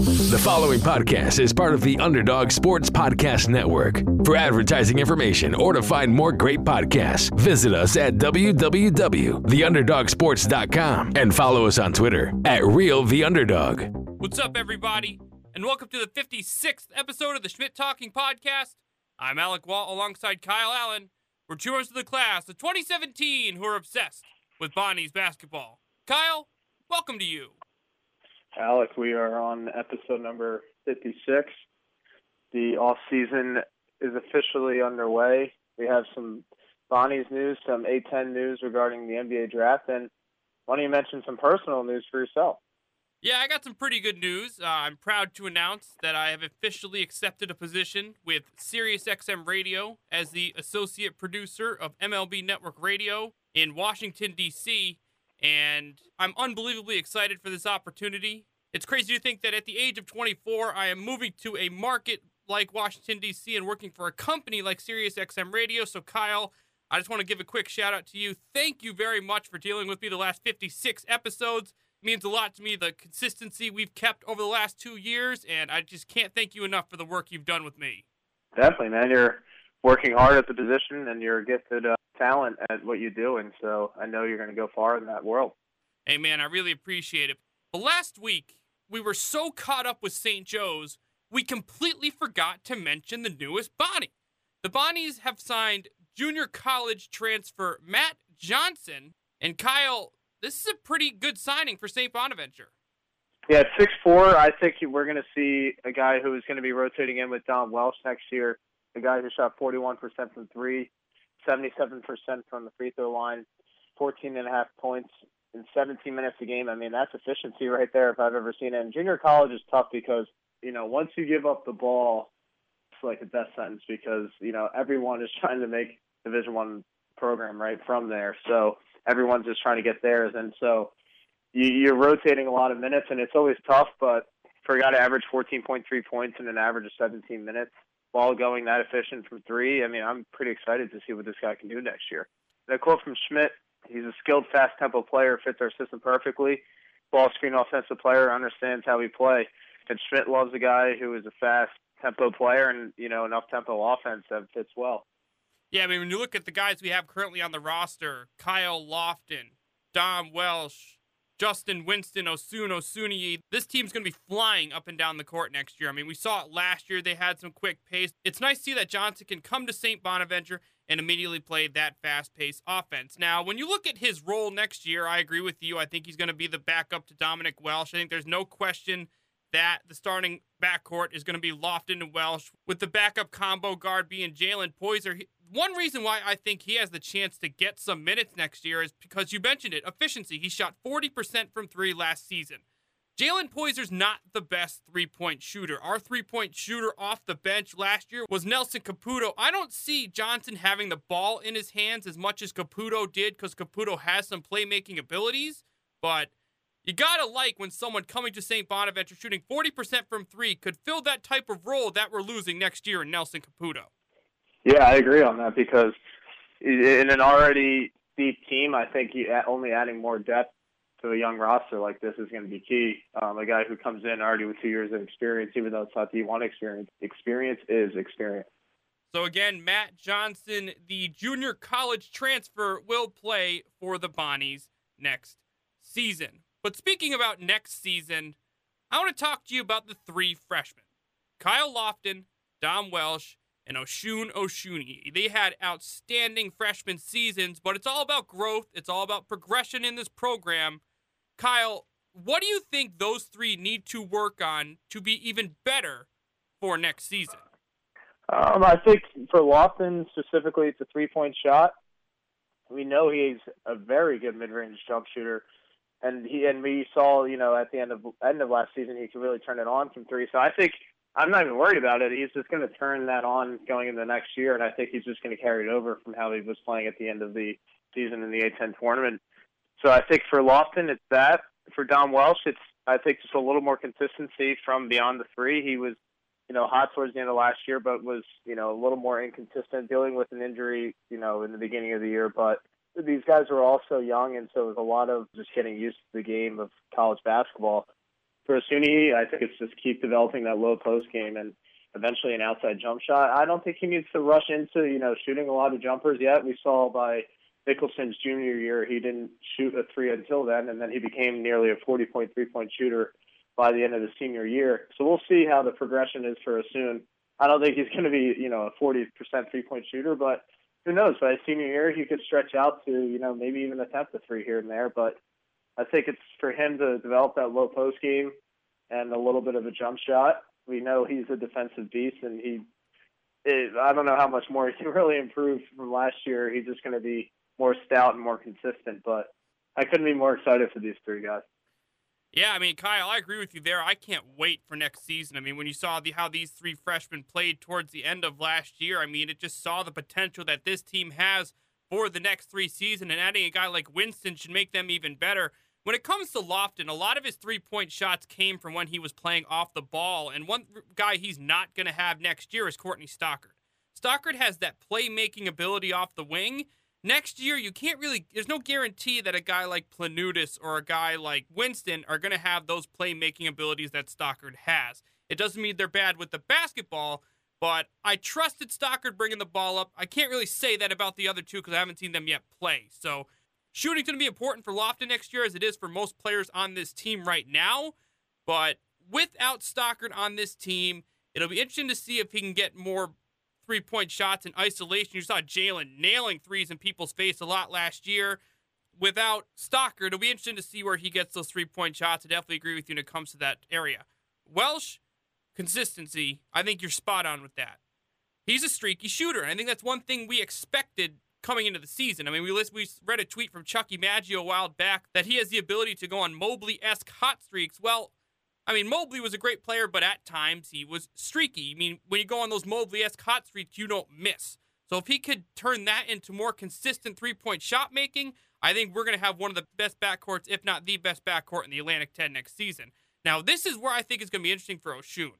The following podcast is part of the Underdog Sports Podcast Network. For advertising information or to find more great podcasts, visit us at www.theunderdogsports.com and follow us on Twitter at RealTheUnderdog. What's up, everybody, and welcome to the 56th episode of the Schmidt Talking Podcast. I'm Alec Wall alongside Kyle Allen. We're juniors of the class of 2017 who are obsessed with Bonnie's basketball. Kyle, welcome to you. Alec, we are on episode number 56. The off-season is officially underway. We have some Bonnie's news, some A10 news regarding the NBA draft, and why don't you mention some personal news for yourself? Yeah, I got some pretty good news. I'm proud to announce that I have officially accepted a position with SiriusXM Radio as the associate producer of MLB Network Radio in Washington, D.C., and I'm unbelievably excited for this opportunity. It's crazy to think that at the age of 24, I am moving to a market like Washington, D.C. and working for a company like SiriusXM Radio. So, Kyle, I just want to give a quick shout-out to you. Thank you very much for dealing with me the last 56 episodes. Means a lot to me, the consistency we've kept over the last 2 years, and I just can't thank you enough for the work you've done with me. Definitely, man. You're working hard at the position, and you're a gifted talent at what you do, and so I know you're going to go far in that world. Hey, man, I really appreciate it. But last week, we were so caught up with St. Joe's, we completely forgot to mention the newest Bonnie. The Bonnies have signed junior college transfer Matt Johnson, and Kyle, this is a pretty good signing for St. Bonaventure. Yeah, at 6'4", I think we're going to see a guy who is going to be rotating in with Don Welsh next year, a guy who shot 41% from three, 77% from the free throw line, 14.5 points in 17 minutes a game. I mean, that's efficiency right there if I've ever seen it. And junior college is tough because, you know, once you give up the ball, it's like a death sentence because, you know, everyone is trying to make Division I program right from there. So everyone's just trying to get theirs, and so you're rotating a lot of minutes, and it's always tough, but for a guy to average 14.3 points in an average of 17 minutes while going that efficient from three, I mean, I'm pretty excited to see what this guy can do next year. The quote from Schmidt, he's a skilled, fast-tempo player, fits our system perfectly, ball screen offensive player, understands how we play, and Schmidt loves a guy who is a fast-tempo player and, you know, enough tempo offense that fits well. Yeah, I mean, when you look at the guys we have currently on the roster, Kyle Lofton, Don Welsh, Justin Winston, Osun Osunniyi, this team's going to be flying up and down the court next year. I mean, we saw it last year. They had some quick pace. It's nice to see that Johnson can come to St. Bonaventure and immediately play that fast-paced offense. Now, when you look at his role next year, I agree with you. I think he's going to be the backup to Dominic Welsh. I think there's no question that the starting backcourt is going to be Lofton and Welsh, with the backup combo guard being Jalen Poyser. One reason why I think he has the chance to get some minutes next year is because you mentioned it, efficiency. He shot 40% from three last season. Jalen Poyser's not the best three-point shooter. Our three-point shooter off the bench last year was Nelson Caputo. I don't see Johnson having the ball in his hands as much as Caputo did because Caputo has some playmaking abilities, but you got to like when someone coming to St. Bonaventure shooting 40% from three could fill that type of role that we're losing next year in Nelson Caputo. Yeah, I agree on that because in an already deep team, I think only adding more depth to a young roster like this is going to be key. A guy who comes in already with 2 years of experience, even though it's not D1 experience, experience is experience. So again, Matt Johnson, the junior college transfer, will play for the Bonnies next season. But speaking about next season, I want to talk to you about the three freshmen, Kyle Lofton, Dom Welsh, and Osun Osunniyi. They had outstanding freshman seasons, but it's all about growth. It's all about progression in this program. Kyle, what do you think those three need to work on to be even better for next season? I think for Lofton specifically, it's a three-point shot. We know he's a very good mid-range jump shooter, and we saw, you know, at the end of last season, he could really turn it on from three. So I think I'm not even worried about it. He's just going to turn that on going into next year, and I think he's just going to carry it over from how he was playing at the end of the season in the A-10 tournament. So I think for Lofton, it's that. For Don Welsh, it's, I think, just a little more consistency from beyond the three. He was, you know, hot towards the end of last year, but was, you know, a little more inconsistent, dealing with an injury, you know, in the beginning of the year. But these guys were also young, and so it was a lot of just getting used to the game of college basketball. For Osunniyi, I think it's just keep developing that low post game and eventually an outside jump shot. I don't think he needs to rush into, shooting a lot of jumpers yet. We saw by Nicholson's junior year, he didn't shoot a three until then, and then he became nearly a 40-point three-point shooter by the end of the senior year. So we'll see how the progression is for Osun. I don't think he's going to be, a 40% three-point shooter, but who knows? By his senior year, he could stretch out to, maybe even attempt a three here and there. But I think it's for him to develop that low post game and a little bit of a jump shot. We know he's a defensive beast, and I don't know how much more he can really improve from last year. He's just going to be more stout and more consistent, but I couldn't be more excited for these three guys. Yeah, Kyle, I agree with you there. I can't wait for next season. When you saw how these three freshmen played towards the end of last year, it just saw the potential that this team has for the next three seasons, and adding a guy like Winston should make them even better. When it comes to Lofton, a lot of his three-point shots came from when he was playing off the ball, and one guy he's not going to have next year is Courtney Stockard. Stockard has that playmaking ability off the wing. Next year, you can't really – there's no guarantee that a guy like Planudis or a guy like Winston are going to have those playmaking abilities that Stockard has. It doesn't mean they're bad with the basketball, but I trusted Stockard bringing the ball up. I can't really say that about the other two because I haven't seen them yet play, so – shooting's going to be important for Lofton next year, as it is for most players on this team right now. But without Stockard on this team, it'll be interesting to see if he can get more three-point shots in isolation. You saw Jalen nailing threes in people's face a lot last year. Without Stockard, it'll be interesting to see where he gets those three-point shots. I definitely agree with you when it comes to that area. Welsh, consistency, I think you're spot on with that. He's a streaky shooter, and I think that's one thing we expected coming into the season. We read a tweet from Chucky Maggio a while back that he has the ability to go on Mobley-esque hot streaks. Well, Mobley was a great player, but at times he was streaky. When you go on those Mobley-esque hot streaks, you don't miss. So if he could turn that into more consistent three-point shot making, I think we're going to have one of the best backcourts, if not the best backcourt in the Atlantic 10 next season. Now, this is where I think it's going to be interesting for Osun.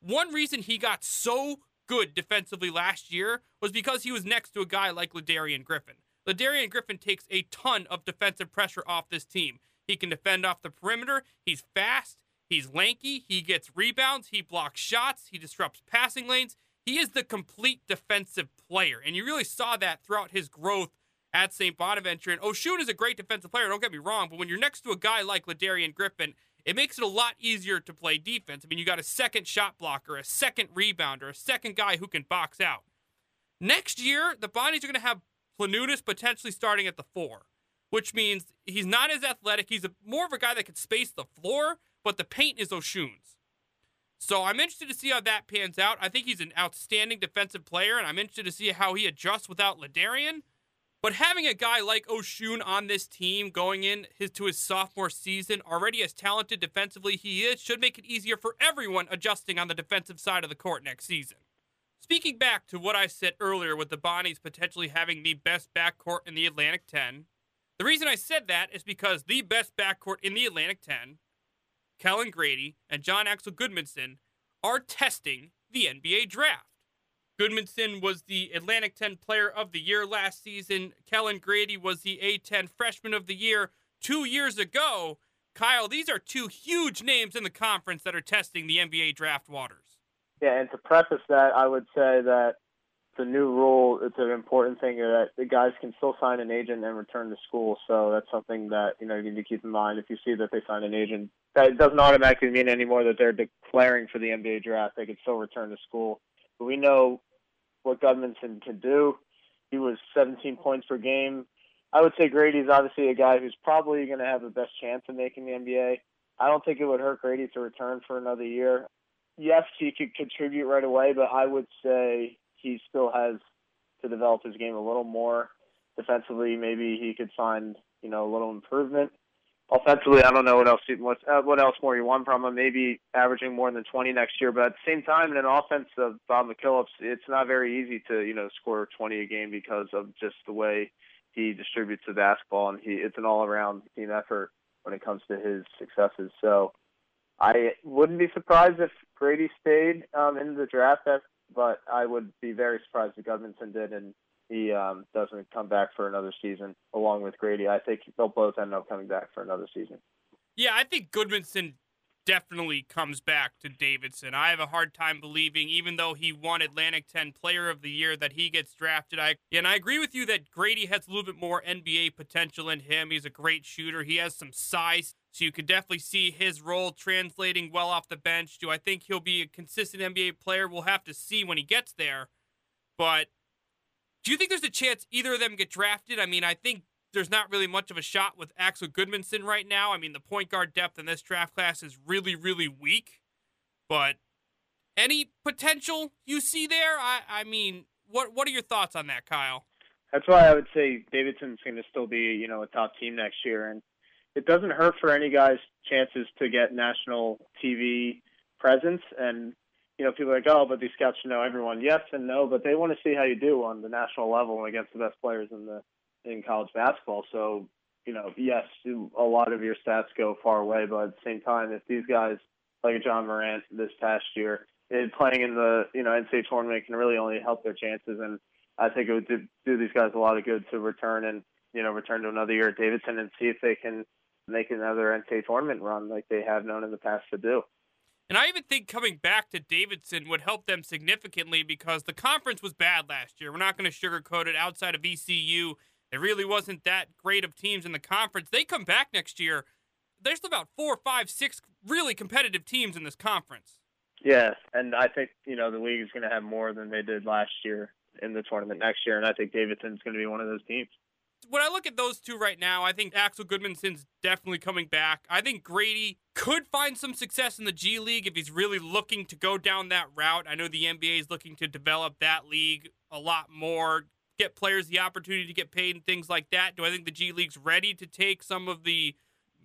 One reason he got so good defensively last year was because he was next to a guy like LaDarian Griffin. LaDarian Griffin takes a ton of defensive pressure off this team. He can defend off the perimeter. He's fast. He's lanky. He gets rebounds. He blocks shots. He disrupts passing lanes. He is the complete defensive player, and you really saw that throughout his growth at St. Bonaventure. And Osun is a great defensive player, don't get me wrong, but when you're next to a guy like LaDarian Griffin, it makes it a lot easier to play defense. You got a second shot blocker, a second rebounder, a second guy who can box out. Next year, the Bonnies are going to have Planudis potentially starting at the 4, which means he's not as athletic. He's more of a guy that can space the floor, but the paint is Osun's. So I'm interested to see how that pans out. I think he's an outstanding defensive player, and I'm interested to see how he adjusts without LaDarian. But having a guy like Osun on this team going into his sophomore season, already as talented defensively he is, should make it easier for everyone adjusting on the defensive side of the court next season. Speaking back to what I said earlier with the Bonnies potentially having the best backcourt in the Atlantic 10, the reason I said that is because the best backcourt in the Atlantic 10, Kellen Grady and John Axel Gudmundsson, are testing the NBA draft. Gudmundsson was the Atlantic 10 Player of the Year last season. Kellen Grady was the A10 Freshman of the Year 2 years ago. Kyle, these are two huge names in the conference that are testing the NBA draft waters. Yeah, and to preface that, I would say that the new rule, it's an important thing that the guys can still sign an agent and return to school. So that's something that you need to keep in mind. If you see that they sign an agent, that doesn't automatically mean anymore that they're declaring for the NBA draft. They can still return to school. But we know what Gudmundsson can do. He was 17 points per game. I would say Grady's obviously a guy who's probably going to have the best chance of making the NBA. I don't think it would hurt Grady to return for another year. Yes, he could contribute right away, but I would say he still has to develop his game a little more. Defensively, maybe he could find a little improvement. Offensively, I don't know what else more you want from him. Maybe averaging more than 20 next year, but at the same time, in an offense of Bob McKillops, it's not very easy to score 20 a game because of just the way he distributes the basketball, and it's an all-around team effort when it comes to his successes. So I wouldn't be surprised if Grady stayed in the draft, but I would be very surprised if Gudmundsson did, and he doesn't come back for another season along with Grady. I think they'll both end up coming back for another season. Yeah, I think Gudmundsson definitely comes back to Davidson. I have a hard time believing, even though he won Atlantic 10 Player of the Year, that he gets drafted. I agree with you that Grady has a little bit more NBA potential in him. He's a great shooter. He has some size, so you could definitely see his role translating well off the bench. Do I think he'll be a consistent NBA player? We'll have to see when he gets there. But do you think there's a chance either of them get drafted? I mean, I think there's not really much of a shot with Axel Gudmundsson right now. I mean, the point guard depth in this draft class is really, really weak. But any potential you see there? I mean, what are your thoughts on that, Kyle? That's why I would say Davidson's going to still be, a top team next year. And it doesn't hurt for any guy's chances to get national TV presence. And, people are like, oh, but these scouts should know everyone. Yes and no, but they want to see how you do on the national level against the best players in college basketball. So, yes, a lot of your stats go far away, but at the same time, if these guys like John Morant this past year, playing in the NCAA tournament can really only help their chances, and I think it would do these guys a lot of good to return and return to another year at Davidson and see if they can make another NCAA tournament run like they have known in the past to do. And I even think coming back to Davidson would help them significantly because the conference was bad last year. We're not going to sugarcoat it. Outside of VCU, it really wasn't that great of teams in the conference. They come back next year. There's about 4, 5, 6 really competitive teams in this conference. Yeah, and I think, the league is going to have more than they did last year in the tournament next year, and I think Davidson's going to be one of those teams. When I look at those two right now, I think Axel Gudmundsson's definitely coming back. I think Grady could find some success in the G League if he's really looking to go down that route. I know the NBA is looking to develop that league a lot more, get players the opportunity to get paid and things like that. Do I think the G League's ready to take some of the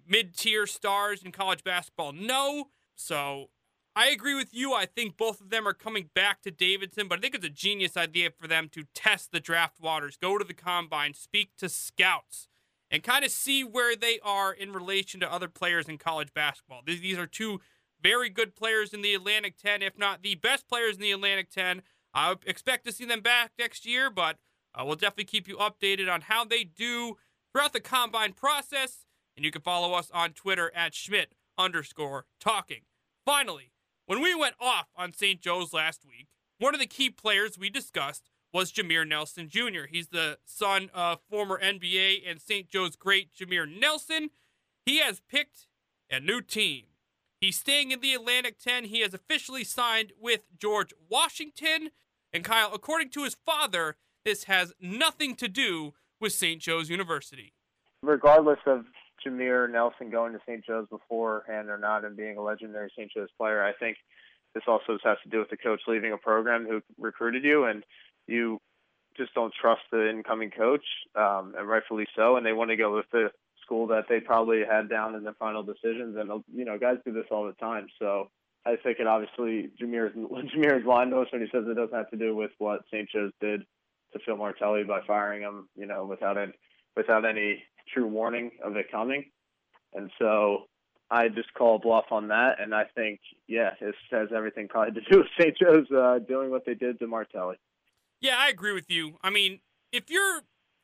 mid-tier stars in college basketball? No. So I agree with you. I think both of them are coming back to Davidson, but I think it's a genius idea for them to test the draft waters, go to the combine, speak to scouts, and kind of see where they are in relation to other players in college basketball. These are two very good players in the Atlantic 10, if not the best players in the Atlantic 10. I expect to see them back next year, but we'll definitely keep you updated on how they do throughout the combine process. And you can follow us on Twitter at Schmidt_talking. Finally, when we went off on St. Joe's last week, one of the key players we discussed was Jameer Nelson Jr. He's the son of former NBA and St. Joe's great Jameer Nelson. He has picked a new team. He's staying in the Atlantic 10. He has officially signed with George Washington. And Kyle, according to his father, this has nothing to do with St. Joe's University. Regardless of Jameer Nelson going to St. Joe's beforehand or not and being a legendary St. Joe's player, I think this also has to do with the coach leaving a program who recruited you, and you just don't trust the incoming coach, and rightfully so, and they want to go with the school that they probably had down in the final decisions, and guys do this all the time. So I think it obviously, Jameer's lying to us when he says it doesn't have to do with what St. Joe's did to Phil Martelli by firing him, without any true warning of it coming. And so I just call a bluff on that, and I think, it has everything probably to do with St. Joe's doing what they did to Martelli. Yeah, I agree with you. I mean, if you're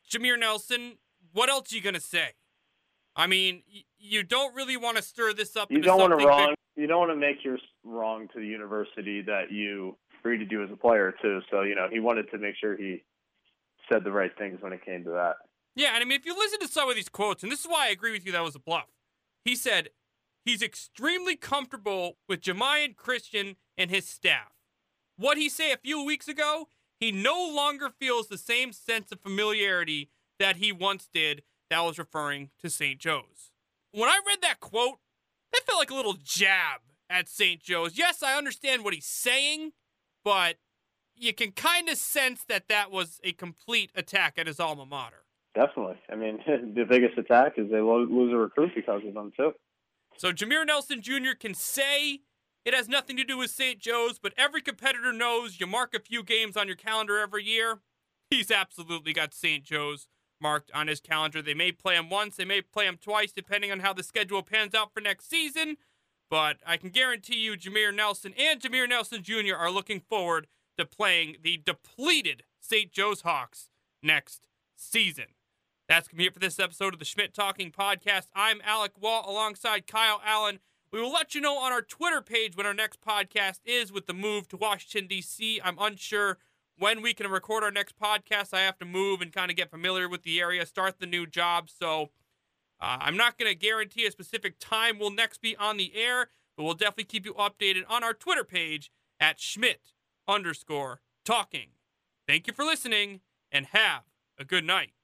Jameer Nelson, what else are you going to say? I mean, you don't really want to stir this up. You don't want to make your wrong to the university that you treated you as a player, too. So, he wanted to make sure he said the right things when it came to that. Yeah, and I mean, if you listen to some of these quotes, and this is why I agree with you, that was a bluff. He said he's extremely comfortable with Jamion Christian and his staff. What he said a few weeks ago, he no longer feels the same sense of familiarity that he once did. That was referring to St. Joe's. When I read that quote, that felt like a little jab at St. Joe's. Yes, I understand what he's saying, but you can kind of sense that was a complete attack at his alma mater. Definitely. I mean, the biggest attack is they lose a recruit because of them, too. So Jameer Nelson Jr. can say it has nothing to do with St. Joe's, but every competitor knows you mark a few games on your calendar every year. He's absolutely got St. Joe's marked on his calendar. They may play him once, they may play him twice, depending on how the schedule pans out for next season. But I can guarantee you Jameer Nelson and Jameer Nelson Jr. are looking forward to playing the depleted St. Joe's Hawks next season. That's going to be it for this episode of the Schmidt Talking Podcast. I'm Alec Wall alongside Kyle Allen. We will let you know on our Twitter page when our next podcast is with the move to Washington, D.C. I'm unsure when we can record our next podcast. I have to move and kind of get familiar with the area, start the new job. So I'm not going to guarantee a specific time we'll next be on the air, but we'll definitely keep you updated on our Twitter page at Schmidt_talking. Thank you for listening, and have a good night.